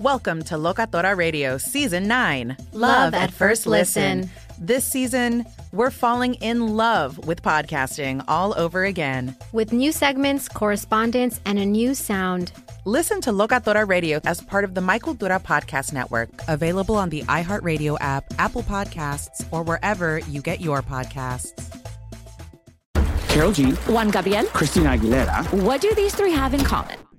Welcome to Locatora Radio Season 9. Love at First Listen. This season, we're falling in love with podcasting all over again. With new segments, correspondence, and a new sound. Listen to Locatora Radio as part of the My Cultura Podcast Network. Available on the iHeartRadio app, Apple Podcasts, or wherever you get your podcasts. Carol G., Juan Gabriel, Christina Aguilera. What do these three have in common?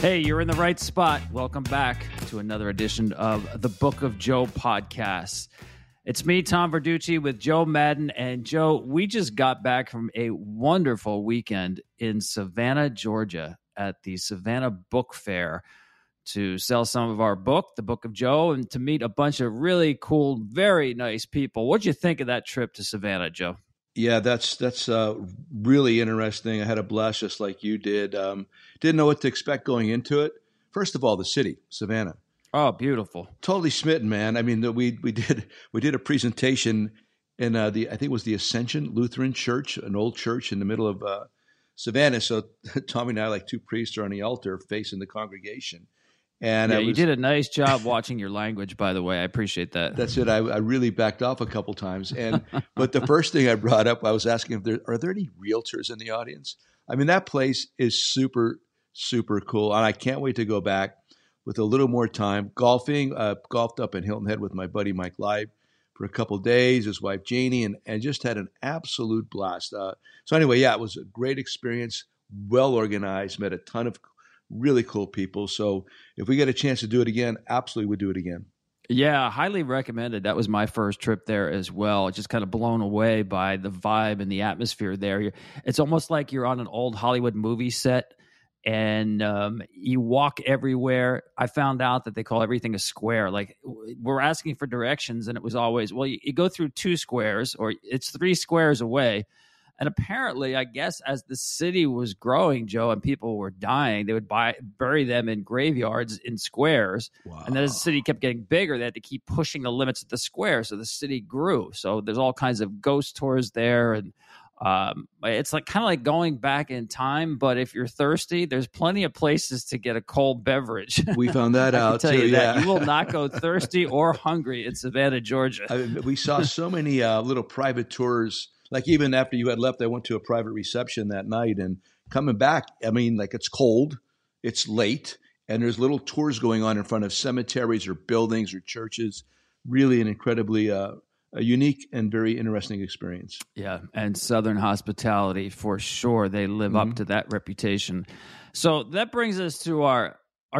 Hey, you're in the right spot. Welcome back to another edition of the Book of Joe podcast. It's me, Tom Verducci, with Joe Maddon. And Joe, we just got back from a wonderful weekend in Savannah, Georgia, at the Savannah Book Fair to sell some of our book, The Book of Joe, and to meet a bunch of really cool, very nice people. What'd you think of that trip to Savannah, Joe? Yeah, that's really interesting. I had a blast just like you did. Didn't know what to expect going into it. First of all, the city, Savannah. Oh, beautiful. Totally smitten, man. I mean, we did a presentation in I think it was the Ascension Lutheran Church, an old church in the middle of Savannah. So Tommy and I, like two priests, are on the altar facing the congregation. And yeah, you did a nice job watching your language, by the way. I appreciate that. That's it. I really backed off a couple times. But the first thing I brought up, I was asking, are there any realtors in the audience? I mean, that place is super, super cool. And I can't wait to go back with a little more time. Golfing, golfed up in Hilton Head with my buddy Mike Live for a couple of days, his wife Janie, and just had an absolute blast. So anyway, yeah, it was a great experience, well organized, met a ton of really cool people. So if we get a chance to do it again, absolutely would do it again. Yeah, highly recommended. That was my first trip there as well. Just kind of blown away by the vibe and the atmosphere there. It's almost like you're on an old Hollywood movie set and you walk everywhere. I found out that they call everything a square. Like we're asking for directions and it was always, well, you go through two squares or it's three squares away. And apparently, I guess, as the city was growing, Joe, and people were dying, they would bury them in graveyards in squares. Wow. And then as the city kept getting bigger, they had to keep pushing the limits of the square. So the city grew. So there's all kinds of ghost tours there. And it's like kind of like going back in time. But if you're thirsty, there's plenty of places to get a cold beverage. We found that out, tell too. You, yeah. That. You will not go thirsty or hungry in Savannah, Georgia. I mean, we saw so many little private tours. Like even after you had left, I went to a private reception that night and coming back, I mean, like it's cold, it's late, and there's little tours going on in front of cemeteries or buildings or churches. Really an incredibly a unique and very interesting experience. Yeah, and Southern hospitality for sure. They live up to that reputation. So that brings us to our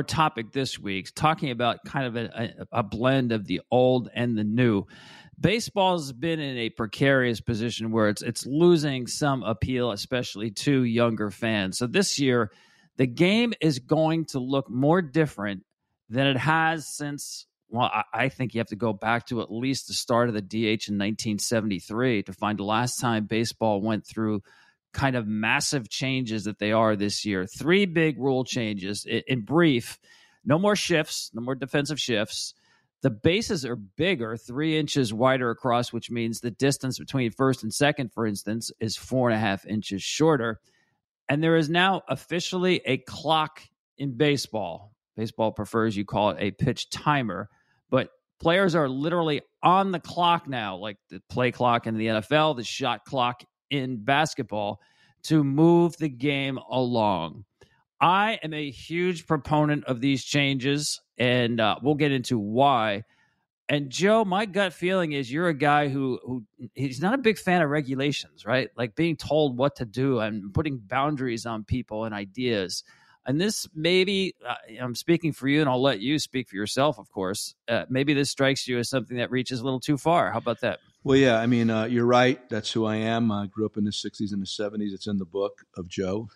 topic this week, talking about kind of a blend of the old and the new. Baseball's been in a precarious position where it's losing some appeal, especially to younger fans. So this year, the game is going to look more different than it has since, well, I think you have to go back to at least the start of the DH in 1973 to find the last time baseball went through kind of massive changes that they are this year. Three big rule changes. In brief, no more shifts, no more defensive shifts. The bases are bigger, 3 inches wider across, which means the distance between first and second, for instance, is 4.5 inches shorter. And there is now officially a clock in baseball. Baseball prefers you call it a pitch timer, but players are literally on the clock now, like the play clock in the NFL, the shot clock in basketball, to move the game along. I am a huge proponent of these changes, and we'll get into why. And Joe, my gut feeling is you're a guy who he's not a big fan of regulations, right? Like being told what to do and putting boundaries on people and ideas. And this maybe, I'm speaking for you, and I'll let you speak for yourself, of course. Maybe this strikes you as something that reaches a little too far. How about that? Well, yeah, I mean, you're right. That's who I am. I grew up in the 60s and the 70s. It's in the Book of Joe.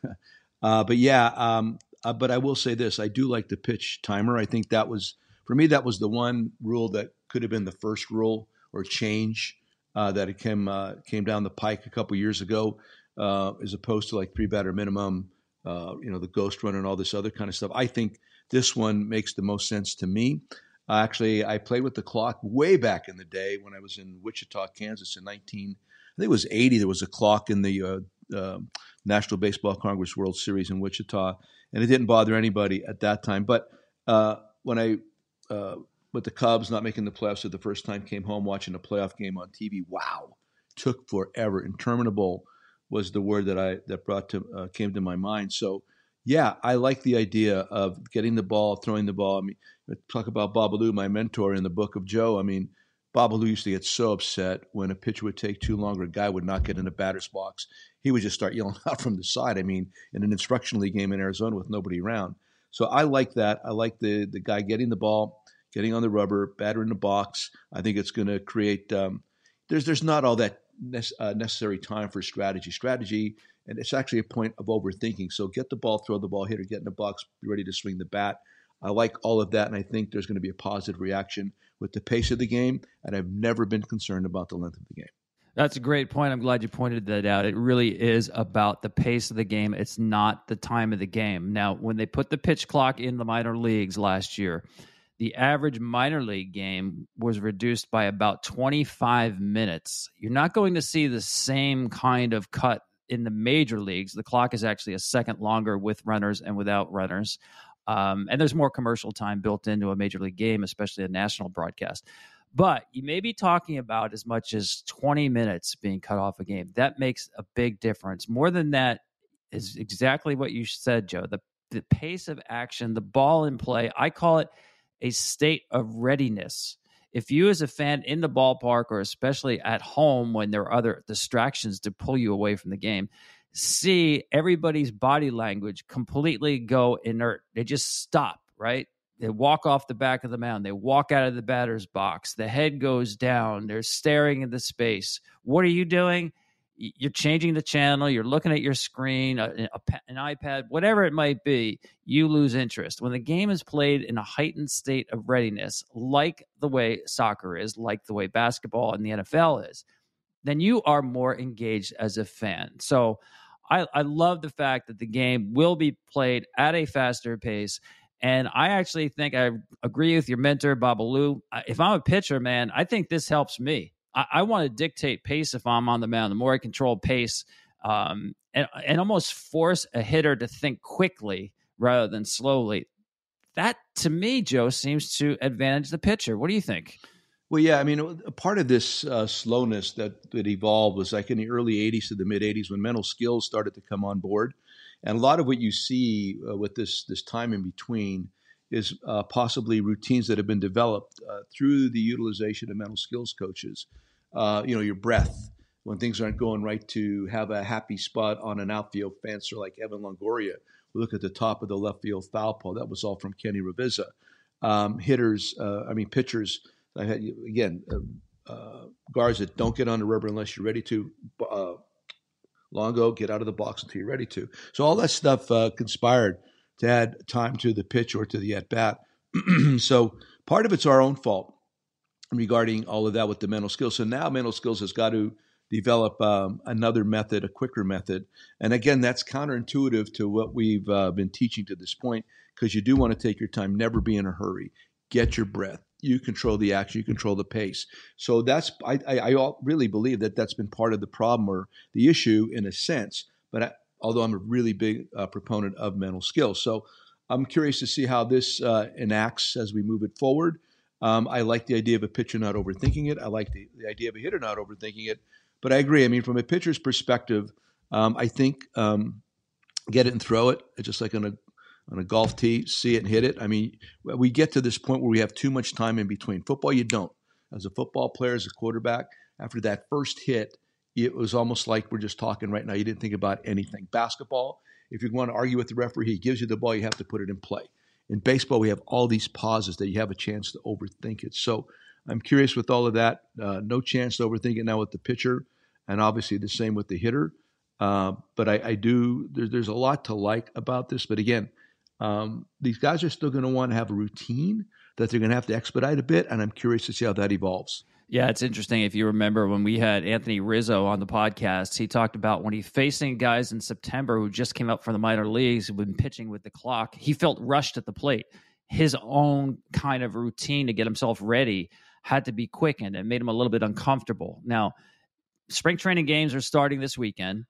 But I will say this. I do like the pitch timer. I think that was, for me, that was the one rule that could have been the first rule or change that it came down the pike a couple years ago, as opposed to like 3-batter minimum, the ghost runner and all this other kind of stuff. I think this one makes the most sense to me. Actually, I played with the clock way back in the day when I was in Wichita, Kansas in 1980. There was a clock in the National Baseball Congress World Series in Wichita, and it didn't bother anybody at that time. But when I, with the Cubs not making the playoffs for the first time, came home watching a playoff game on TV. Wow, took forever. Interminable was the word that came to my mind. So yeah, I like the idea of getting the ball, throwing the ball. I mean, talk about Babalu, my mentor in the Book of Joe. I mean, Babalu used to get so upset when a pitcher would take too long or a guy would not get in the batter's box. He would just start yelling out from the side. I mean, in an instructional league game in Arizona with nobody around. So I like that. I like the guy getting the ball, getting on the rubber, batter in the box. I think it's going to create there's not all that necessary time for strategy. And it's actually a point of overthinking. So get the ball, throw the ball, hit or get in the box, be ready to swing the bat. I like all of that, and I think there's going to be a positive reaction with the pace of the game, and I've never been concerned about the length of the game. That's a great point. I'm glad you pointed that out. It really is about the pace of the game. It's not the time of the game. Now, when they put the pitch clock in the minor leagues last year, the average minor league game was reduced by about 25 minutes. You're not going to see the same kind of cut in the major leagues. The clock is actually a second longer with runners and without runners. And there's more commercial time built into a major league game, especially a national broadcast. But you may be talking about as much as 20 minutes being cut off a game. That makes a big difference. More than that is exactly what you said, Joe. The pace of action, the ball in play, I call it a state of readiness. If you as a fan in the ballpark, or especially at home when there are other distractions to pull you away from the game, see everybody's body language completely go inert. They just stop, right? They walk off the back of the mound. They walk out of the batter's box. The head goes down. They're staring into space. What are you doing? You're changing the channel. You're looking at your screen, an iPad, whatever it might be. You lose interest. When the game is played in a heightened state of readiness, like the way soccer is, like the way basketball and the NFL is, then you are more engaged as a fan. So I love the fact that the game will be played at a faster pace. And I actually think I agree with your mentor, Babalu. If I'm a pitcher, man, I think this helps me. I want to dictate pace if I'm on the mound. The more I control pace and almost force a hitter to think quickly rather than slowly, that, to me, Joe, seems to advantage the pitcher. What do you think? Well, yeah, I mean, part of this slowness that evolved was like in the early 80s to the mid-80s when mental skills started to come on board. And a lot of what you see with this time in between is possibly routines that have been developed through the utilization of mental skills coaches. Your breath, when things aren't going right, to have a happy spot on an outfield fence, or like Evan Longoria, look at the top of the left field foul pole. That was all from Kenny Revisa. Pitchers, I had, again, guards that don't get on the rubber unless you're ready to. Longo, get out of the box until you're ready to. So all that stuff conspired to add time to the pitch or to the at-bat. So part of it's our own fault regarding all of that with the mental skills. So now mental skills has got to develop another method, a quicker method. And again, that's counterintuitive to what we've been teaching to this point, because you do want to take your time, never be in a hurry, get your breath. You control the action, you control the pace. So that's, I really believe that that's been part of the problem or the issue in a sense, but although I'm a really big proponent of mental skills. So I'm curious to see how this enacts as we move it forward. I like the idea of a pitcher not overthinking it. I like the idea of a hitter not overthinking it. But I agree. I mean, from a pitcher's perspective, I think get it and throw it. It's just like on a golf tee, see it and hit it. I mean, we get to this point where we have too much time in between. Football, you don't. As a football player, as a quarterback, after that first hit, it was almost like we're just talking right now. You didn't think about anything. Basketball, if you want to argue with the referee, he gives you the ball, you have to put it in play. In baseball, we have all these pauses that you have a chance to overthink it. So I'm curious with all of that. No chance to overthink it now with the pitcher, and obviously the same with the hitter. But I do, there's a lot to like about this. But again, these guys are still going to want to have a routine that they're going to have to expedite a bit, and I'm curious to see how that evolves. Yeah, it's interesting. If you remember when we had Anthony Rizzo on the podcast, he talked about when he's facing guys in September who just came up from the minor leagues, who've been pitching with the clock, he felt rushed at the plate. His own kind of routine to get himself ready had to be quickened and made him a little bit uncomfortable. Now, spring training games are starting this weekend.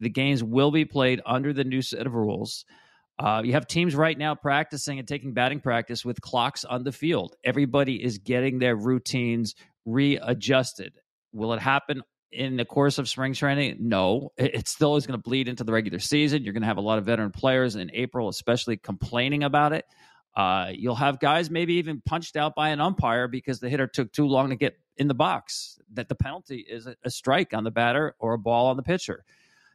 The games will be played under the new set of rules. You have teams right now practicing and taking batting practice with clocks on the field. Everybody is getting their routines readjusted. Will it happen in the course of spring training? No, it still is going to bleed into the regular season. You're going to have a lot of veteran players in April, especially complaining about it. You'll have guys maybe even punched out by an umpire because the hitter took too long to get in the box, that the penalty is a strike on the batter or a ball on the pitcher.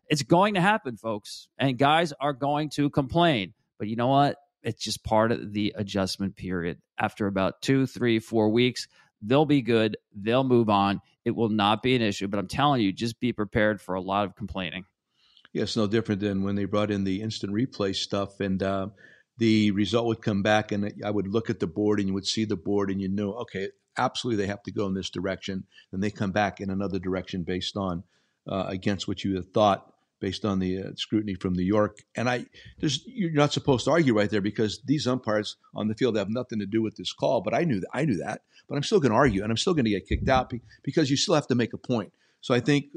It's going to happen, folks, and guys are going to complain. But you know what? It's just part of the adjustment period. After about 2, 3, 4 weeks, they'll be good. They'll move on. It will not be an issue. But I'm telling you, just be prepared for a lot of complaining. Yeah, it's no different than when they brought in the instant replay stuff, and the result would come back, and I would look at the board, and you would see the board, and you knew, okay, absolutely they have to go in this direction, and they come back in another direction based on against what you had thought, based on the scrutiny from New York. And you're not supposed to argue right there, because these umpires on the field have nothing to do with this call. But I knew that. But I'm still going to argue, and I'm still going to get kicked out because you still have to make a point. So I think,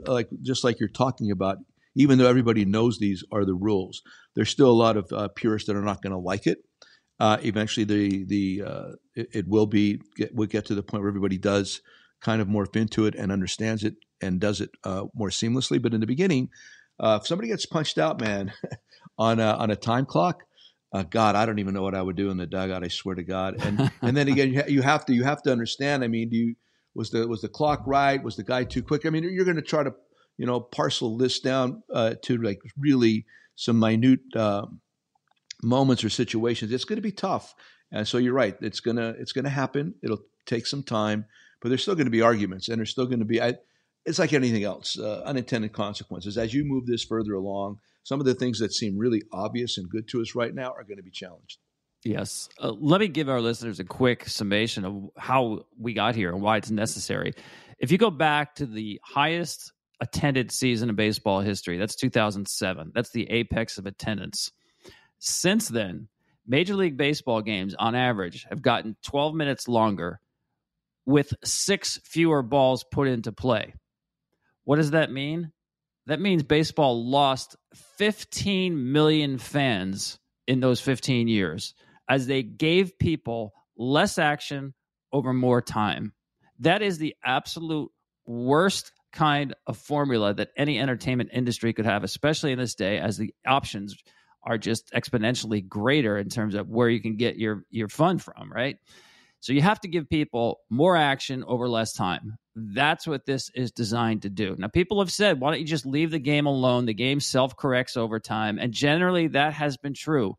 just like you're talking about, even though everybody knows these are the rules, there's still a lot of purists that are not going to like it. Eventually, we'll get to the point where everybody does kind of morph into it and understands it and does it more seamlessly. But in the beginning, if somebody gets punched out, man, on a time clock, God, I don't even know what I would do in the dugout. I swear to God. And then again, you have to understand. I mean, was the clock right? Was the guy too quick? I mean, you're going to try to parcel this down to like really some minute moments or situations. It's going to be tough. And so you're right. It's gonna happen. It'll take some time, but there's still going to be arguments, and there's still going to be. It's like anything else, unintended consequences. As you move this further along, some of the things that seem really obvious and good to us right now are going to be challenged. Yes. Let me give our listeners a quick summation of how we got here and why it's necessary. If you go back to the highest attended season in baseball history, that's 2007. That's the apex of attendance. Since then, Major League Baseball games, on average, have gotten 12 minutes longer with 6 fewer balls put into play. What does that mean? That means baseball lost 15 million fans in those 15 years as they gave people less action over more time. That is the absolute worst kind of formula that any entertainment industry could have, especially in this day, as the options are just exponentially greater in terms of where you can get your fun from, right? So you have to give people more action over less time. That's what this is designed to do. Now, people have said, why don't you just leave the game alone? The game self-corrects over time. And generally, that has been true.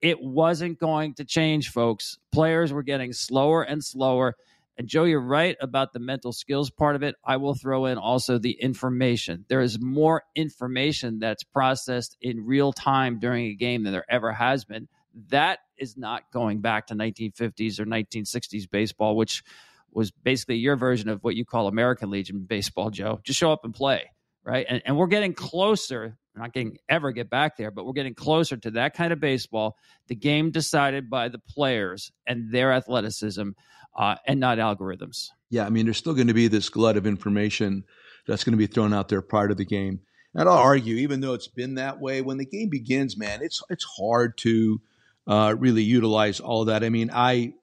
It wasn't going to change, folks. Players were getting slower and slower. And Joe, you're right about the mental skills part of it. I will throw in also the information. There is more information that's processed in real time during a game than there ever has been. That is not going back to 1950s or 1960s baseball, which was basically your version of what you call American League in baseball, Joe. Just show up and play, right? And we're getting closer. We're not getting ever get back there, but we're getting closer to that kind of baseball. The game decided by the players and their athleticism and not algorithms. Yeah, I mean, there's still going to be this glut of information that's going to be thrown out there prior to the game. And I'll argue, even though it's been that way, when the game begins, man, it's hard to really utilize all that. I mean, I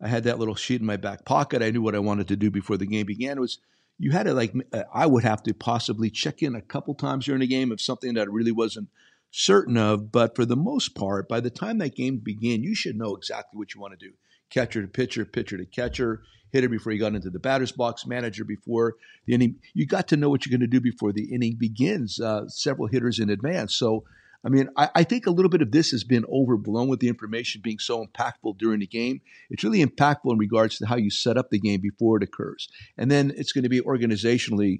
had that little sheet in my back pocket. I knew what I wanted to do before the game began. It was you had to like I would have to possibly check in a couple times during the game of something that I really wasn't certain of. But for the most part, by the time that game began, you should know exactly what you want to do. Catcher to pitcher, pitcher to catcher, hitter before you got into the batter's box, manager before the inning. You got to know what you're going to do before the inning begins, several hitters in advance. So, I mean, I think a little bit of this has been overblown with the information being so impactful during the game. It's really impactful in regards to how you set up the game before it occurs. And then it's going to be organizationally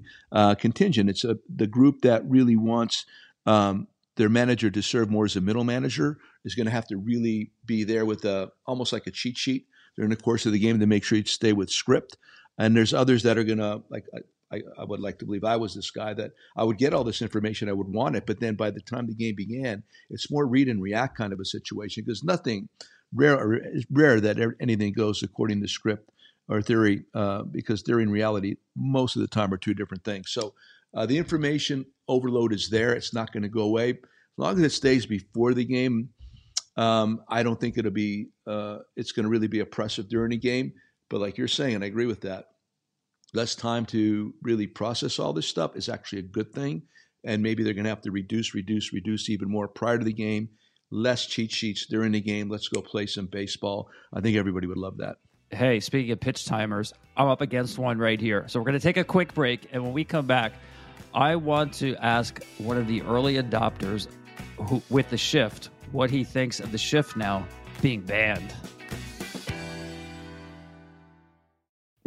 contingent. It's the group that really wants their manager to serve more as a middle manager is going to have to really be there with almost like a cheat sheet during the course of the game to make sure you stay with script. And there's others that are going to, like, I would like to believe I was this guy that I would get all this information, I would want it, but then by the time the game began, it's more read and react kind of a situation because nothing rare that anything goes according to script or theory because theory and reality most of the time are two different things. So the information overload is there. It's not going to go away. As long as it stays before the game, I don't think it'll be it's going to really be oppressive during a game. But like you're saying, and I agree with that. Less time to really process all this stuff is actually a good thing. And maybe they're going to have to reduce even more prior to the game. Less cheat sheets during the game. Let's go play some baseball. I think everybody would love that. Hey, speaking of pitch timers, I'm up against one right here. So we're going to take a quick break. And when we come back, I want to ask one of the early adopters who, with the shift, what he thinks of the shift now being banned.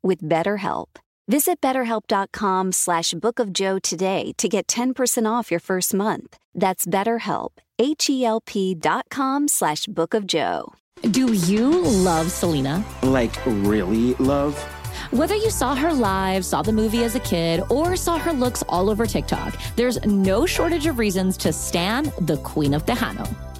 with BetterHelp. Visit BetterHelp.com/Book of Joe today to get 10% off your first month. That's BetterHelp, HELP.com/Book of Joe. Do you love Selena? Like, really love? Whether you saw her live, saw the movie as a kid, or saw her looks all over TikTok, there's no shortage of reasons to stan the Queen of Tejano.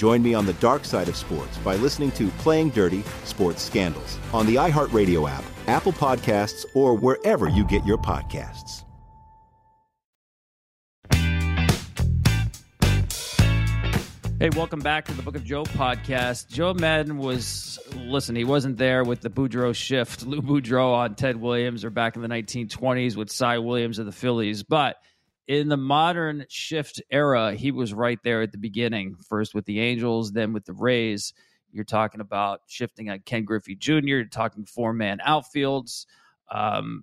Join me on the dark side of sports by listening to Playing Dirty Sports Scandals on the iHeartRadio app, Apple Podcasts, or wherever you get your podcasts. Hey, welcome back to the Book of Joe podcast. Joe Maddon he wasn't there with the Boudreau shift, Lou Boudreau on Ted Williams or back in the 1920s with Cy Williams of the Phillies. But in the modern shift era, he was right there at the beginning, first with the Angels, then with the Rays. You're talking about shifting on Ken Griffey Jr., you're talking four-man outfields.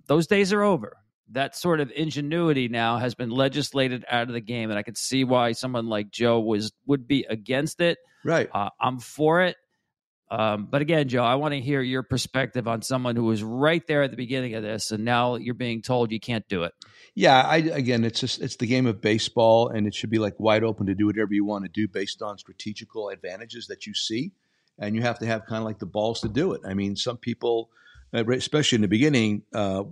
Those days are over. That sort of ingenuity now has been legislated out of the game, and I could see why someone like Joe would be against it. Right. I'm for it. But again, Joe, I want to hear your perspective on someone who was right there at the beginning of this, and now you're being told you can't do it. Yeah, it's the game of baseball, and it should be like wide open to do whatever you want to do based on strategical advantages that you see, and you have to have kind of like the balls to do it. I mean, some people, especially in the beginning,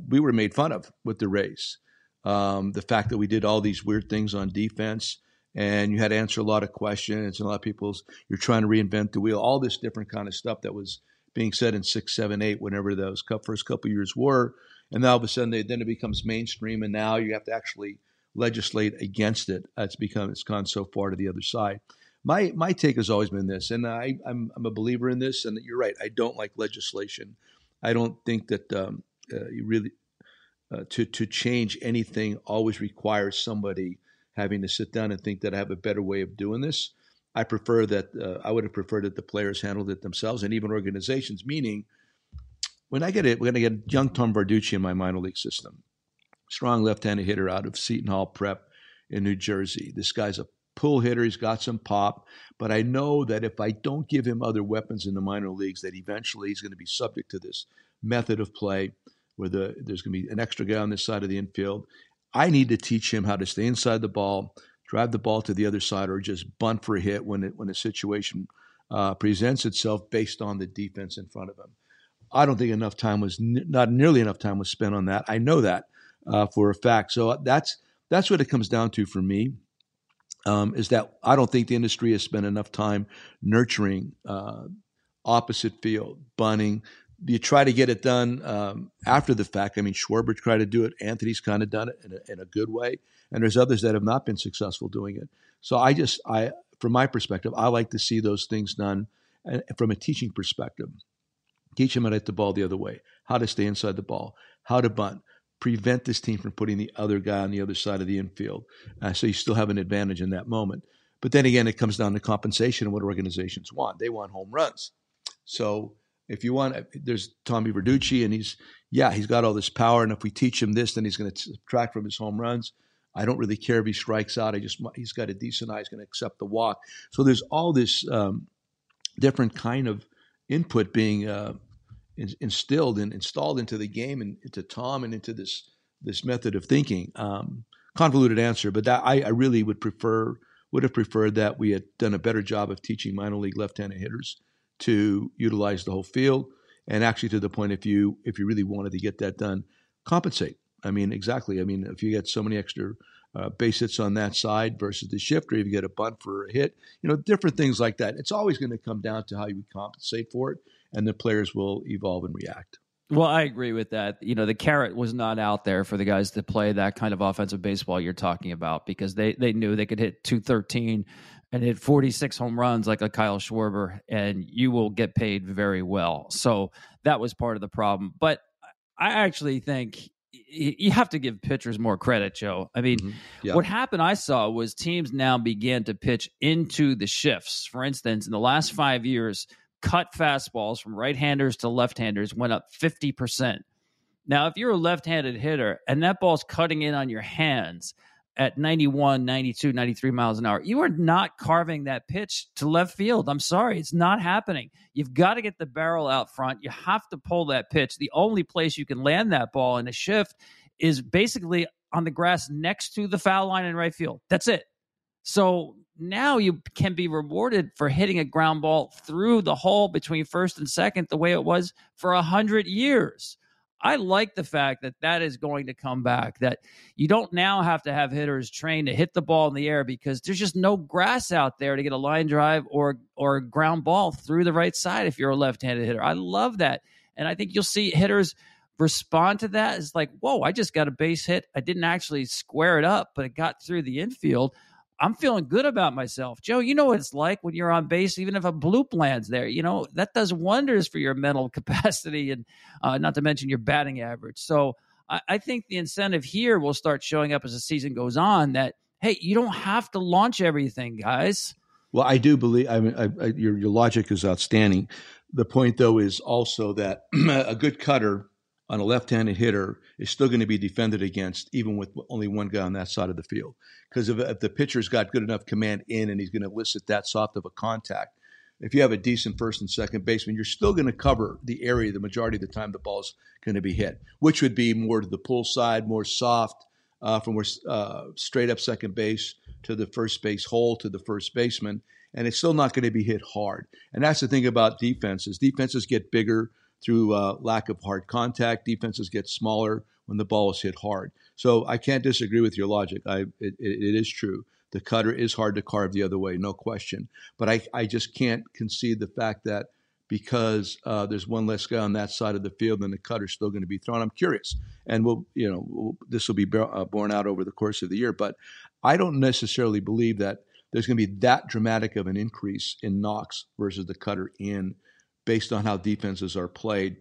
we were made fun of with the Rays. The fact that we did all these weird things on defense, and you had to answer a lot of questions, and a lot of people's, you're trying to reinvent the wheel, all this different kind of stuff that was being said in 6, 7, 8, whenever those first couple of years were. And now all of a sudden, then it becomes mainstream, and now you have to actually legislate against it. It's gone so far to the other side. My take has always been this, and I'm a believer in this, and you're right, I don't like legislation. I don't think that you really to change anything always requires somebody having to sit down and think that I have a better way of doing this. I would have preferred that the players handled it themselves, and even organizations. Meaning, we're gonna get young Tom Verducci in my minor league system, strong left-handed hitter out of Seton Hall Prep in New Jersey. This guy's a pull hitter. He's got some pop, but I know that if I don't give him other weapons in the minor leagues, that eventually he's going to be subject to this method of play where there's going to be an extra guy on this side of the infield. I need to teach him how to stay inside the ball, drive the ball to the other side, or just bunt for a hit when a situation presents itself based on the defense in front of him. I don't think not nearly enough time was spent on that. I know that for a fact. So that's what it comes down to for me. Is that I don't think the industry has spent enough time nurturing opposite field, bunting. You try to get it done after the fact. I mean, Schwarber tried to do it. Anthony's kind of done it in a good way. And there's others that have not been successful doing it. So from my perspective, I like to see those things done from a teaching perspective. Teach them how to hit the ball the other way, how to stay inside the ball, how to bunt. Prevent this team from putting the other guy on the other side of the infield. So you still have an advantage in that moment. But then again, it comes down to compensation and what organizations want. They want home runs. So if you want, there's Tommy Verducci, and he's got all this power. And if we teach him this, then he's going to subtract from his home runs. I don't really care if he strikes out. He's got a decent eye. He's going to accept the walk. So there's all this different kind of input being instilled and installed into the game and into Tom and into this method of thinking. Convoluted answer, but that I really would have preferred that we had done a better job of teaching minor league left-handed hitters to utilize the whole field. And actually, to the point, if you really wanted to get that done, compensate. I mean, exactly. I mean, if you get so many extra base hits on that side versus the shift, or if you get a bunt for a hit, different things like that. It's always going to come down to how you compensate for it, and the players will evolve and react. Well, I agree with that. The carrot was not out there for the guys to play that kind of offensive baseball you're talking about, because they knew they could hit .213 and hit 46 home runs like a Kyle Schwarber, and you will get paid very well. So that was part of the problem. But I actually think you have to give pitchers more credit, Joe. I mean, What happened I saw was teams now began to pitch into the shifts. For instance, in the last 5 years, cut fastballs from right-handers to left-handers went up 50%. Now, if you're a left-handed hitter and that ball's cutting in on your hands at 91, 92, 93 miles an hour, you are not carving that pitch to left field. I'm sorry. It's not happening. You've got to get the barrel out front. You have to pull that pitch. The only place you can land that ball in a shift is basically on the grass next to the foul line in right field. That's it. So now you can be rewarded for hitting a ground ball through the hole between first and second the way it was for 100 years. I like the fact that that is going to come back, that you don't now have to have hitters trained to hit the ball in the air because there's just no grass out there to get a line drive or ground ball through the right side if you're a left-handed hitter. I love that. And I think you'll see hitters respond to that. It's like, whoa, I just got a base hit. I didn't actually square it up, but it got through the infield. I'm feeling good about myself. Joe, you know what it's like when you're on base, even if a bloop lands there. You know, that does wonders for your mental capacity and not to mention your batting average. So I think the incentive here will start showing up as the season goes on that, hey, you don't have to launch everything, guys. Well, I do believe your logic is outstanding. The point, though, is also that a good cutter on a left-handed hitter is still going to be defended against, even with only one guy on that side of the field. Because if the pitcher's got good enough command in and he's going to elicit that soft of a contact, if you have a decent first and second baseman, you're still going to cover the area the majority of the time the ball's going to be hit, which would be more to the pull side, more soft, from where straight up second base to the first base hole to the first baseman, and it's still not going to be hit hard. And that's the thing about defenses. Defenses get bigger through lack of hard contact. Defenses get smaller when the ball is hit hard. So I can't disagree with your logic. It is true. The cutter is hard to carve the other way, no question. But I just can't concede the fact that because there's one less guy on that side of the field and the cutter's still going to be thrown. I'm curious. And this will be borne out over the course of the year. But I don't necessarily believe that there's going to be that dramatic of an increase in knocks versus the cutter in based on how defenses are played,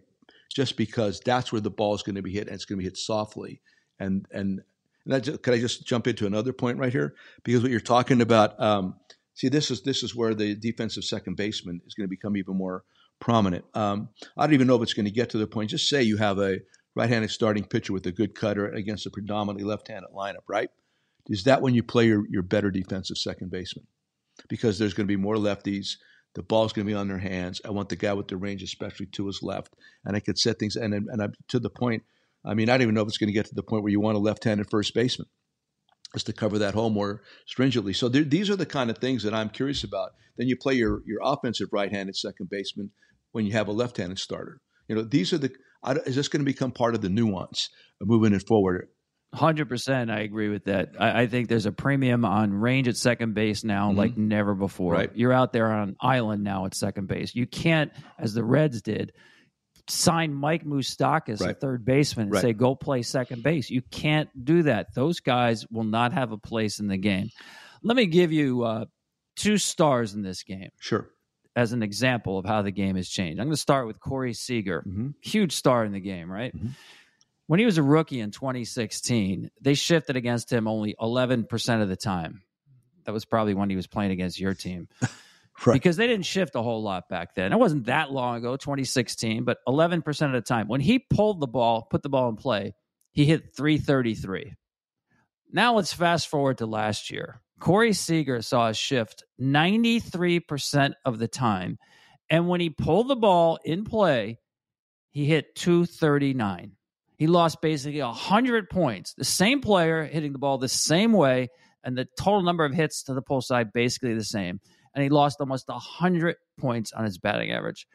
just because that's where the ball is going to be hit, and it's going to be hit softly. Could I just jump into another point right here? Because what you're talking about, this is where the defensive second baseman is going to become even more prominent. I don't even know if it's going to get to the point. Just say you have a right-handed starting pitcher with a good cutter against a predominantly left-handed lineup, right? Is that when you play your better defensive second baseman? Because there's going to be more lefties. The ball's going to be on their hands. I want the guy with the range, especially to his left. And I could set things. And I'm to the point, I mean, I don't even know if it's going to get to the point where you want a left-handed first baseman just to cover that hole more stringently. So these are the kind of things that I'm curious about. Then you play your offensive right-handed second baseman when you have a left-handed starter. You know, these are is this going to become part of the nuance of moving it forward? 100%. I agree with that. I think there's a premium on range at second base now, mm-hmm. like never before. Right. You're out there on an island now at second base. You can't, as the Reds did, sign Mike Moustakas, right. a third baseman, and right. say, go play second base. You can't do that. Those guys will not have a place in the game. Let me give you 2 stars in this game. Sure. As an example of how the game has changed. I'm going to start with Corey Seager. Mm-hmm. Huge star in the game, right? Mm-hmm. When he was a rookie in 2016, they shifted against him only 11% of the time. That was probably when he was playing against your team. Right. Because they didn't shift a whole lot back then. It wasn't that long ago, 2016, but 11% of the time. When he pulled the ball, put the ball in play, he hit 333. Now let's fast forward to last year. Corey Seager saw a shift 93% of the time. And when he pulled the ball in play, he hit 239. He lost basically 100 points. The same player hitting the ball the same way, and the total number of hits to the pull side basically the same. And he lost almost 100 points on his batting average.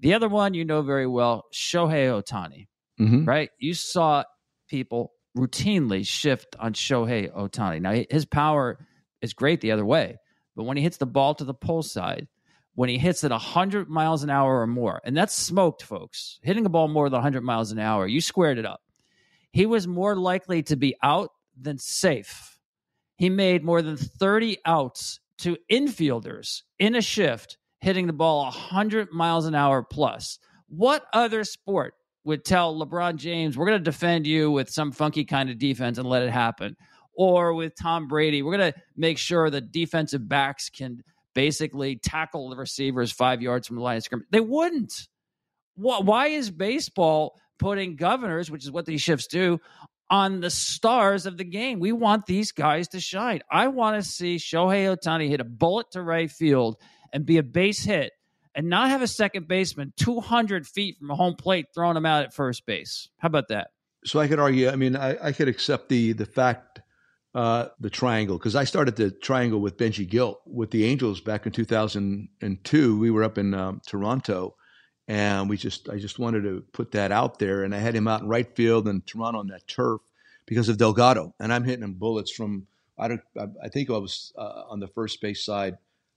The other one you know very well, Shohei Ohtani, mm-hmm. right? You saw people routinely shift on Shohei Ohtani. Now, his power is great the other way, but when he hits the ball to the pull side, when he hits at 100 miles an hour or more, and that's smoked, folks. Hitting a ball more than 100 miles an hour, you squared it up. He was more likely to be out than safe. He made more than 30 outs to infielders in a shift, hitting the ball 100 miles an hour plus. What other sport would tell LeBron James, we're going to defend you with some funky kind of defense and let it happen? Or with Tom Brady, we're going to make sure the defensive backs can basically tackle the receivers 5 yards from the line of scrimmage. They wouldn't. Why is baseball putting governors, which is what these shifts do, on the stars of the game? We want these guys to shine. I want to see Shohei Ohtani hit a bullet to right field and be a base hit and not have a second baseman 200 feet from home plate throwing him out at first base. How about that? So I could argue, I mean, I could accept the fact the triangle, because I started the triangle with Benji Gil with the Angels back in 2002. We were up in Toronto, And I just wanted to put that out there. And I had him out in right field in Toronto on that turf because of Delgado. And I'm hitting him bullets from, I think I was on the first base side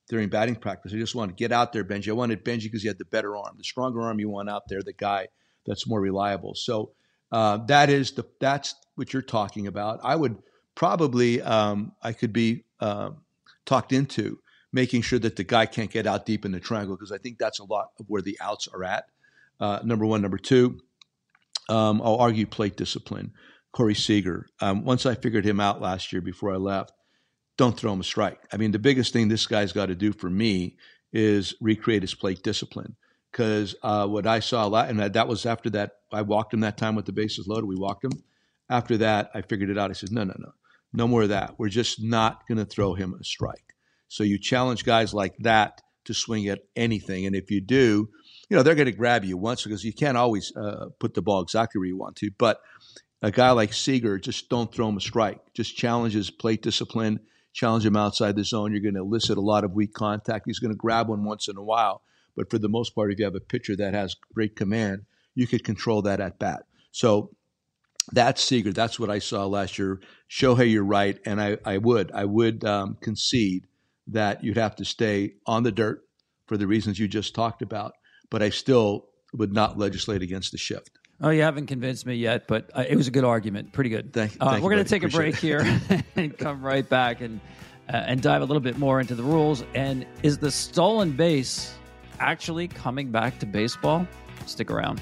during batting practice. I just wanted to get out there, Benji. I wanted Benji because he had the better arm, the stronger arm you want out there, the guy that's more reliable. So that's what you're talking about. I would probably, I could be talked into making sure that the guy can't get out deep in the triangle, because I think that's a lot of where the outs are at. Number one. Number two, I'll argue plate discipline. Corey Seager. Once I figured him out last year before I left, don't throw him a strike. I mean, the biggest thing this guy's got to do for me is recreate his plate discipline. Because what I saw a lot, and that was after that, I walked him that time with the bases loaded. We walked him. After that, I figured it out. I said, no more of that. We're just not going to throw him a strike. So you challenge guys like that to swing at anything. And if you do, they're going to grab you once, because you can't always put the ball exactly where you want to. But a guy like Seager, just don't throw him a strike. Just challenge his plate discipline, challenge him outside the zone. You're going to elicit a lot of weak contact. He's going to grab one once in a while. But for the most part, if you have a pitcher that has great command, you could control that at bat. So that's Seager. That's what I saw last year. Shohei, you're right. And I would concede that you'd have to stay on the dirt for the reasons you just talked about. But I still would not legislate against the shift. Oh, you haven't convinced me yet, but it was a good argument. Pretty good. Thank you. We're going to take a break here and come right back and dive a little bit more into the rules. And is the stolen base actually coming back to baseball? Stick around.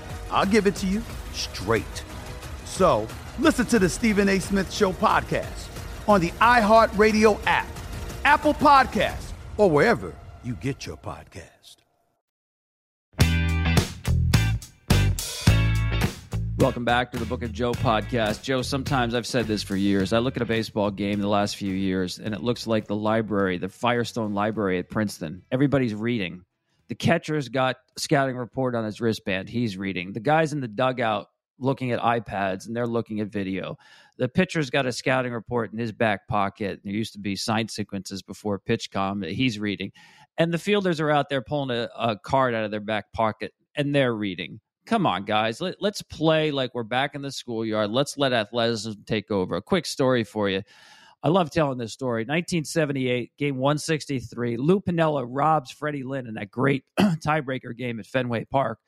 I'll give it to you straight. So, listen to the Stephen A. Smith Show podcast on the iHeartRadio app, Apple Podcasts, or wherever you get your podcast. Welcome back to the Book of Joe podcast. Joe, sometimes I've said this for years. I look at a baseball game the last few years, and it looks like the library, the Firestone Library at Princeton. Everybody's reading. The catcher's got a scouting report on his wristband. He's reading. The guys in the dugout looking at iPads, and they're looking at video. The pitcher's got a scouting report in his back pocket. There used to be sign sequences before PitchCom that he's reading. And the fielders are out there pulling a card out of their back pocket, and they're reading. Come on, guys. Let's play like we're back in the schoolyard. Let's let athleticism take over. A quick story for you. I love telling this story. 1978, game 163. Lou Piniella robs Freddie Lynn in that great tiebreaker game at Fenway Park.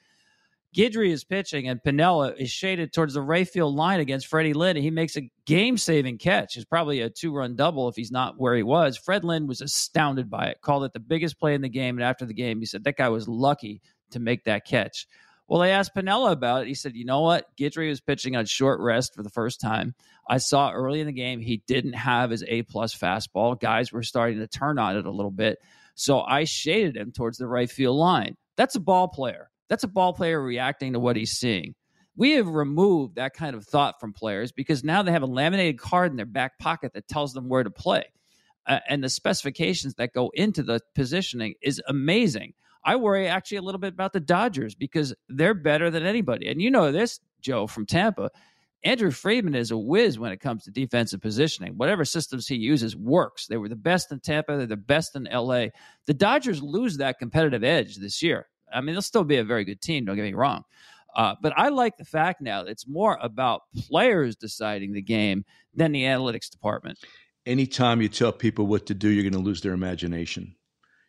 Guidry is pitching, and Piniella is shaded towards the right field line against Freddie Lynn. He makes a game-saving catch. It's probably a two-run double if he's not where he was. Fred Lynn was astounded by it, called it the biggest play in the game. And after the game, he said, that guy was lucky to make that catch. Well, I asked Piniella about it. He said, you know what? Guidry was pitching on short rest for the first time. I saw early in the game he didn't have his A-plus fastball. Guys were starting to turn on it a little bit. So I shaded him towards the right field line. That's a ball player. That's a ball player reacting to what he's seeing. We have removed that kind of thought from players because now they have a laminated card in their back pocket that tells them where to play. And the specifications that go into the positioning is amazing. I worry actually a little bit about the Dodgers because they're better than anybody. And you know this, Joe, from Tampa. Andrew Friedman is a whiz when it comes to defensive positioning. Whatever systems he uses works. They were the best in Tampa. They're the best in L.A. The Dodgers lose that competitive edge this year. I mean, they'll still be a very good team, don't get me wrong. But I like the fact now that it's more about players deciding the game than the analytics department. Anytime you tell people what to do, you're going to lose their imagination.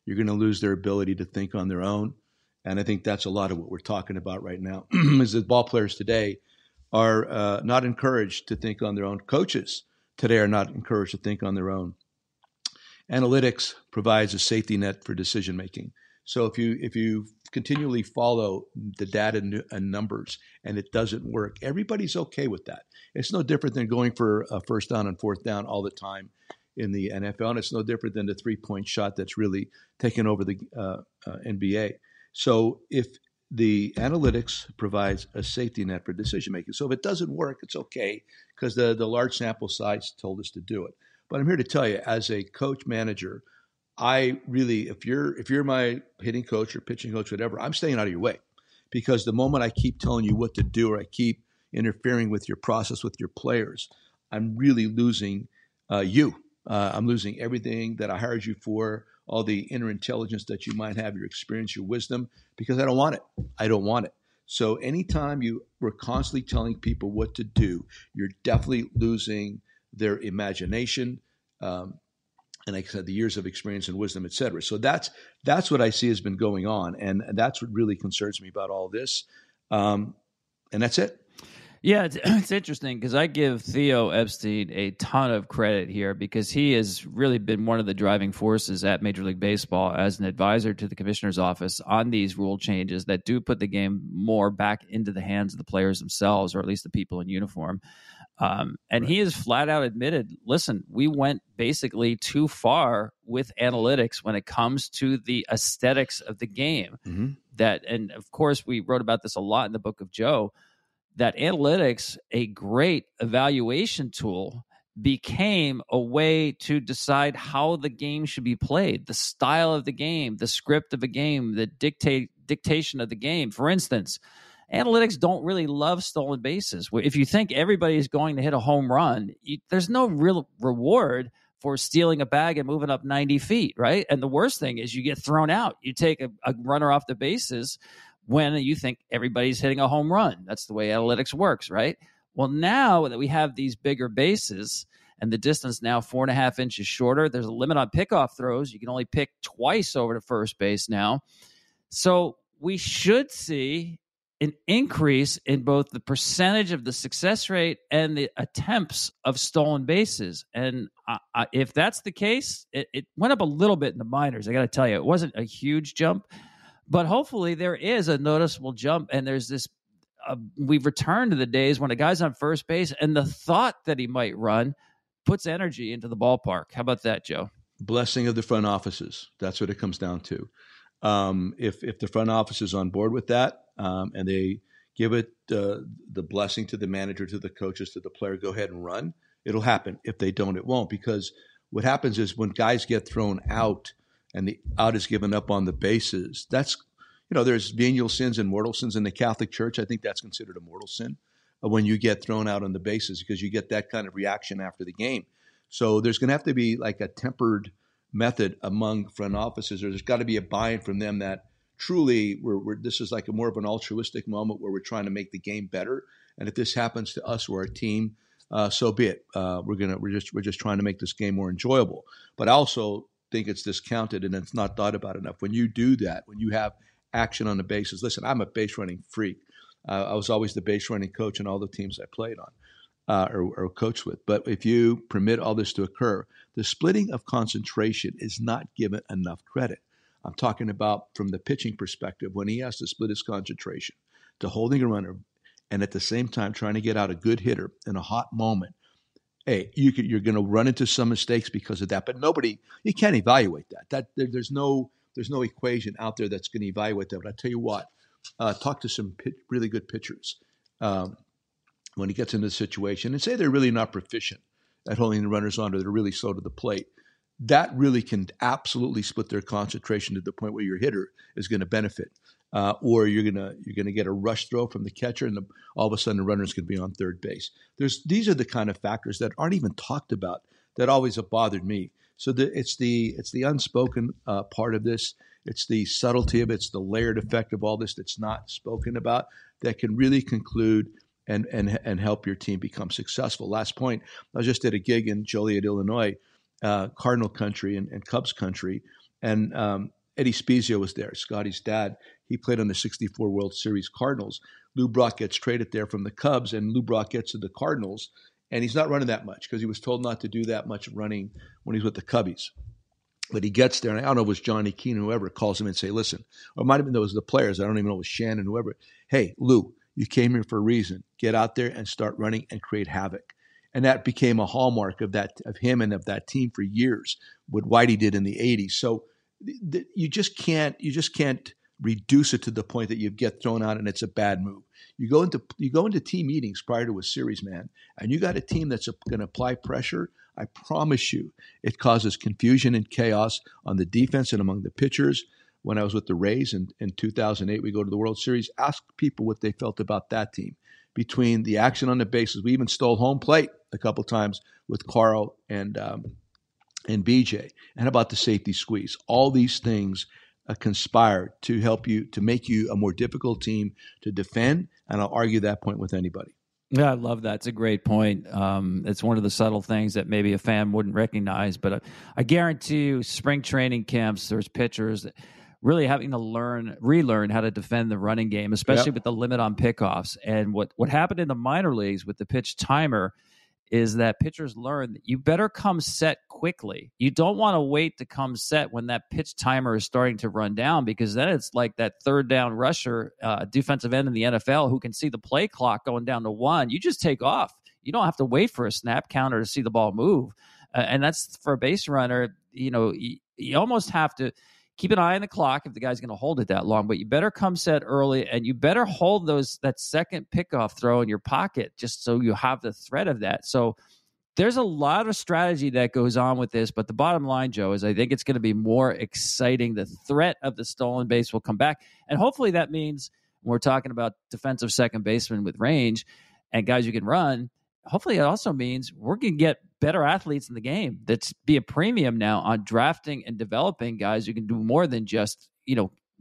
You're going to lose their ability to think on their own. And I think that's a lot of what we're talking about right now is that ball players today are not encouraged to think on their own. Coaches today are not encouraged to think on their own. Analytics provides a safety net for decision-making. So if you continually follow the data and numbers and it doesn't work, everybody's okay with that. It's no different than going for a first down and fourth down all the time in the NFL, and it's no different than the three-point shot that's really taken over the NBA. So if the analytics provides a safety net for decision-making, so if it doesn't work, it's okay because the large sample size told us to do it. But I'm here to tell you, as a coach manager, I really, if you're my hitting coach or pitching coach, whatever, I'm staying out of your way because the moment I keep telling you what to do or I keep interfering with your process with your players, I'm really losing you. I'm losing everything that I hired you for, all the inner intelligence that you might have, your experience, your wisdom, because I don't want it. I don't want it. So anytime you were constantly telling people what to do, you're definitely losing their imagination, and like I said, the years of experience and wisdom, et cetera. So that's what I see has been going on. And that's what really concerns me about all this. And that's it. Yeah, it's interesting because I give Theo Epstein a ton of credit here because he has really been one of the driving forces at Major League Baseball as an advisor to the commissioner's office on these rule changes that do put the game more back into the hands of the players themselves, or at least the people in uniform. And he has flat out admitted, listen, we went basically too far with analytics when it comes to the aesthetics of the game. Mm-hmm. And of course, we wrote about this a lot in the Book of Joe, that analytics, a great evaluation tool, became a way to decide how the game should be played, the style of the game, the script of a game, the dictation of the game. For instance, analytics don't really love stolen bases. If you think everybody is going to hit a home run, there's no real reward for stealing a bag and moving up 90 feet, right? And the worst thing is you get thrown out. You take a runner off the bases when you think everybody's hitting a home run. That's the way analytics works, right? Well, now that we have these bigger bases and the distance now 4.5 inches shorter, there's a limit on pickoff throws. You can only pick twice over to first base now. So we should see an increase in both the percentage of the success rate and the attempts of stolen bases. And if that's the case, it went up a little bit in the minors. I got to tell you, it wasn't a huge jump. But hopefully there is a noticeable jump, and there's this we've returned to the days when a guy's on first base and the thought that he might run puts energy into the ballpark. How about that, Joe? Blessing of the front offices. That's what it comes down to. If the front office is on board with that and they give it the blessing to the manager, to the coaches, to the player, go ahead and run, it'll happen. If they don't, it won't. Because what happens is when guys get thrown out, and the out is given up on the bases. That's, you know, there's venial sins and mortal sins in the Catholic Church. I think that's considered a mortal sin when you get thrown out on the bases because you get that kind of reaction after the game. So there's going to have to be like a tempered method among front offices, or there's got to be a buy-in from them that truly this is like a more of an altruistic moment where we're trying to make the game better. And if this happens to us or our team, so be it. We're just trying to make this game more enjoyable. But I also think it's discounted and it's not thought about enough. When you do that, when you have action on the bases, listen, I'm a base running freak. I was always the base running coach in all the teams I played on or coached with. But if you permit all this to occur, the splitting of concentration is not given enough credit. I'm talking about from the pitching perspective, when he has to split his concentration to holding a runner and at the same time trying to get out a good hitter in a hot moment. Hey, you're going to run into some mistakes because of that, but you can't evaluate that. There's no equation out there that's going to evaluate that. But I tell you what, talk to some really good pitchers when he gets into the situation, and say they're really not proficient at holding the runners on, or they're really slow to the plate. That really can absolutely split their concentration to the point where your hitter is going to benefit, or you're going to get a rush throw from the catcher, and all of a sudden the runner's going to be on third base. These are the kind of factors that aren't even talked about that always have bothered me. So it's the unspoken part of this. It's the subtlety of it. It's the layered effect of all this that's not spoken about that can really conclude and help your team become successful. Last point, I was just at a gig in Joliet, Illinois, Cardinal country and Cubs country, and Eddie Spezia was there, Scotty's dad. He played on the 1964 World Series Cardinals. Lou Brock gets traded there from the Cubs, and Lou Brock gets to the Cardinals, and he's not running that much because he was told not to do that much running when he's with the Cubbies. But he gets there, and I don't know if it was Johnny Keene, whoever, calls him and say, listen, or it might have been those the players. I don't even know if it was Shannon, whoever. Hey, Lou, you came here for a reason. Get out there and start running and create havoc. And that became a hallmark of him and of that team for years, what Whitey did in the 80s. So you just can't reduce it to the point that you get thrown out and it's a bad move. You go into team meetings prior to a series, man, and you got a team that's going to apply pressure. I promise you, it causes confusion and chaos on the defense and among the pitchers. When I was with the Rays in 2008, we go to the World Series, ask people what they felt about that team. Between the action on the bases, we even stole home plate a couple times with Carl and BJ, and about the safety squeeze. All these things conspire to help you, to make you a more difficult team to defend, and I'll argue that point with anybody. Yeah, I love that. It's a great point. It's one of the subtle things that maybe a fan wouldn't recognize, but I guarantee you spring training camps, there's pitchers that really having to relearn how to defend the running game, especially with the limit on pickoffs. And what happened in the minor leagues with the pitch timer is that pitchers learn that you better come set quickly. You don't want to wait to come set when that pitch timer is starting to run down, because then it's like that third down rusher, defensive end in the NFL who can see the play clock going down to one. You just take off. You don't have to wait for a snap counter to see the ball move. And that's for a base runner. You know, you almost have to keep an eye on the clock if the guy's going to hold it that long, but you better come set early, and you better hold that second pickoff throw in your pocket just so you have the threat of that. So there's a lot of strategy that goes on with this, but the bottom line, Joe, is I think it's going to be more exciting. The threat of the stolen base will come back, and hopefully that means we're talking about defensive second baseman with range and guys you can run. Hopefully it also means we're going to get better athletes in the game. That's be a premium now on drafting and developing guys who can do more than just,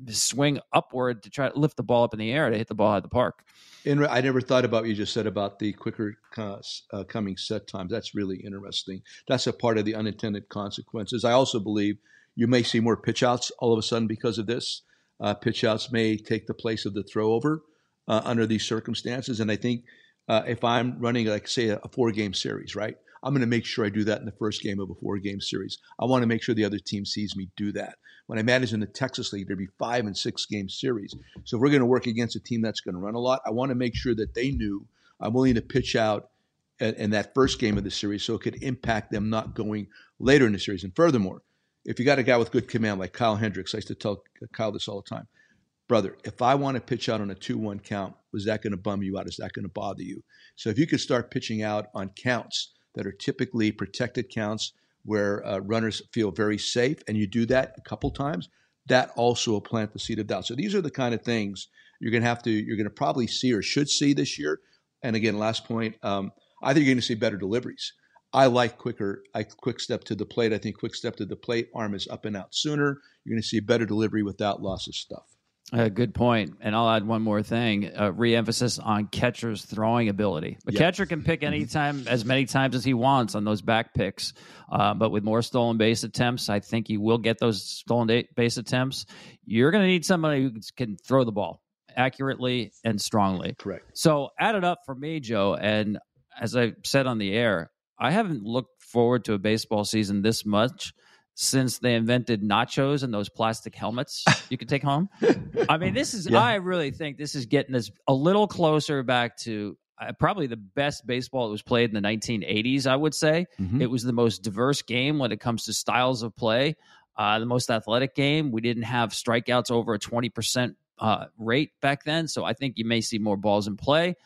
swing upward to try to lift the ball up in the air to hit the ball out of the park. And I never thought about what you just said about the quicker coming set times. That's really interesting. That's a part of the unintended consequences. I also believe you may see more pitch outs all of a sudden because of this. Pitch outs may take the place of the throw over under these circumstances. And I think, if I'm running, like, say, a 4-game series, right, I'm going to make sure I do that in the first game of a 4-game series. I want to make sure the other team sees me do that. When I manage in the Texas League, there'd be 5- and 6-game series. So if we're going to work against a team that's going to run a lot, I want to make sure that they knew I'm willing to pitch out in that first game of the series so it could impact them not going later in the series. And furthermore, if you got a guy with good command like Kyle Hendricks, I used to tell Kyle this all the time, brother, if I want to pitch out on a 2-1 count, was that going to bum you out? Is that going to bother you? So if you could start pitching out on counts that are typically protected counts where runners feel very safe, and you do that a couple times, that also will plant the seed of doubt. So these are the kind of things you're going to probably see or should see this year. And again, last point, I think you're going to see better deliveries. I like quick step to the plate. I think quick step to the plate, arm is up and out sooner. You're going to see better delivery without loss of stuff. Good point. And I'll add one more thing, re-emphasis on catcher's throwing ability. A catcher can pick any time, as many times as he wants on those back picks. But with more stolen base attempts, I think you will get those stolen base attempts. You're going to need somebody who can throw the ball accurately and strongly. Correct. So add it up for me, Joe. And as I said on the air, I haven't looked forward to a baseball season this much since they invented nachos and those plastic helmets you can take home. I mean, this is, I really think this is getting us a little closer back to probably the best baseball that was played in the 1980s, I would say. Mm-hmm. It was the most diverse game when it comes to styles of play, the most athletic game. We didn't have strikeouts over a 20% rate back then. So I think you may see more balls in play.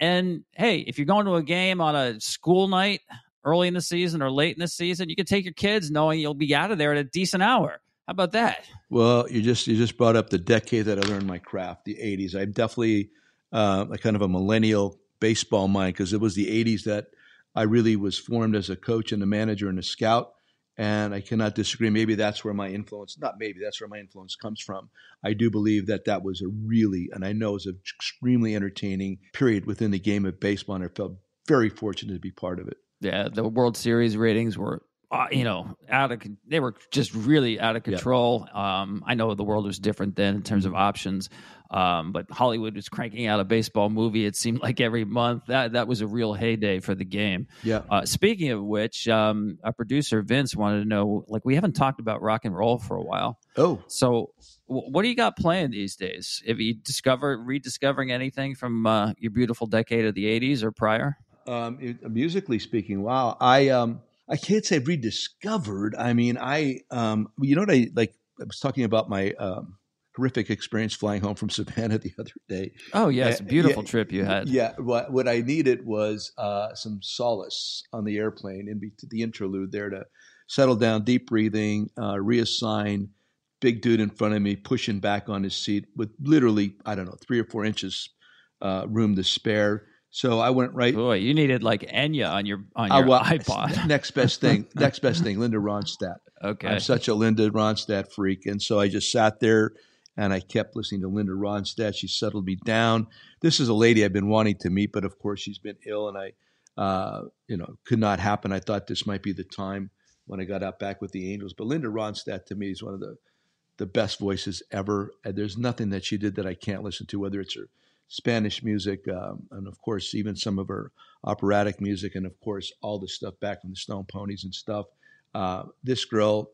And hey, if you're going to a game on a school night, early in the season or late in the season, you can take your kids knowing you'll be out of there at a decent hour. How about that? Well, you just brought up the decade that I learned my craft, the 80s. I'm definitely a kind of a millennial baseball mind because it was the 80s that I really was formed as a coach and a manager and a scout. And I cannot disagree. Maybe that's where my influence, not maybe, that's where my influence comes from. I do believe that that was a really, and I know it was an extremely entertaining period within the game of baseball. And I felt very fortunate to be part of it. Yeah, the World Series ratings were, out of. They were just really out of control. Yeah. I know the world was different then in terms of options, but Hollywood was cranking out a baseball movie. It seemed like every month. That was a real heyday for the game. Yeah. Speaking of which, our producer Vince wanted to know, like, we haven't talked about rock and roll for a while. Oh, so what do you got playing these days? Have you rediscovering anything from your beautiful decade of the '80s or prior? Musically speaking, wow. I can't say rediscovered. I mean, I was talking about my horrific experience flying home from Savannah the other day. Oh yeah. It's a beautiful trip you had. Yeah. What I needed was some solace on the airplane in the interlude there to settle down, deep breathing, reassign, big dude in front of me, pushing back on his seat with literally, I don't know, 3 or 4 inches room to spare. So I went right. Boy, you needed like Enya on your iPod. Next best thing, Linda Ronstadt. Okay. I'm such a Linda Ronstadt freak. And so I just sat there and I kept listening to Linda Ronstadt. She settled me down. This is a lady I've been wanting to meet, but of course she's been ill and I, could not happen. I thought this might be the time when I got out back with the Angels. But Linda Ronstadt to me is one of the best voices ever. And there's nothing that she did that I can't listen to, whether it's her Spanish music, and of course, even some of her operatic music, and of course, all the stuff back from the Stone Ponies and stuff. This girl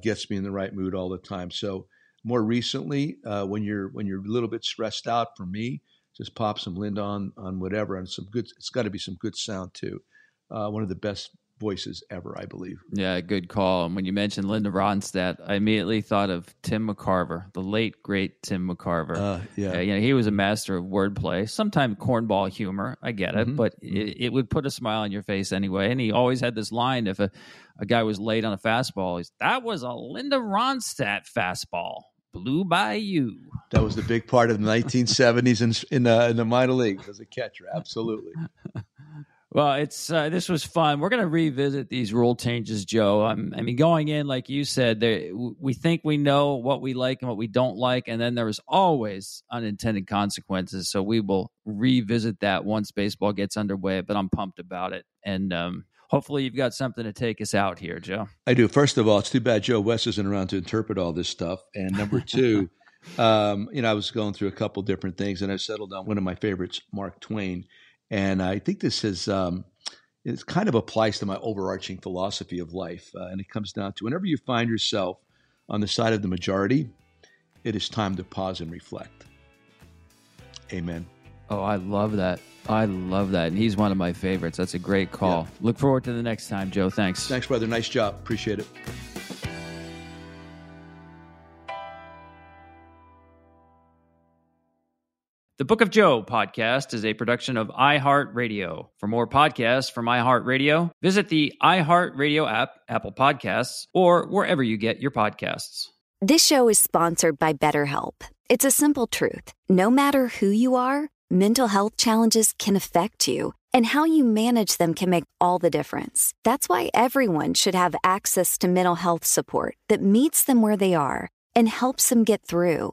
gets me in the right mood all the time. So more recently, when you're a little bit stressed out, for me, just pop some Linda on whatever, and some good. It's got to be some good sound too. One of the best voices ever, I believe. Yeah, good call. And when you mentioned Linda Ronstadt, I immediately thought of Tim McCarver, the late, great Tim McCarver. He was a master of wordplay, sometimes cornball humor. I get it, but it would put a smile on your face anyway. And he always had this line, if a guy was late on a fastball, that was a Linda Ronstadt fastball. Blew by you. That was the big part of the 1970s in the minor leagues as a catcher. Absolutely. Well, it's this was fun. We're going to revisit these rule changes, Joe. Going in, like you said, we think we know what we like and what we don't like, and then there is always unintended consequences. So we will revisit that once baseball gets underway, but I'm pumped about it. And hopefully you've got something to take us out here, Joe. I do. First of all, it's too bad Joe West isn't around to interpret all this stuff. And number two, I was going through a couple different things, and I settled on one of my favorites, Mark Twain. And I think this is, it kind of applies to my overarching philosophy of life. And it comes down to whenever you find yourself on the side of the majority, it is time to pause and reflect. Amen. Oh, I love that. And he's one of my favorites. That's a great call. Yeah. Look forward to the next time, Joe. Thanks. Thanks, brother. Nice job. Appreciate it. The Book of Joe podcast is a production of iHeartRadio. For more podcasts from iHeartRadio, visit the iHeartRadio app, Apple Podcasts, or wherever you get your podcasts. This show is sponsored by BetterHelp. It's a simple truth. No matter who you are, mental health challenges can affect you, and how you manage them can make all the difference. That's why everyone should have access to mental health support that meets them where they are and helps them get through.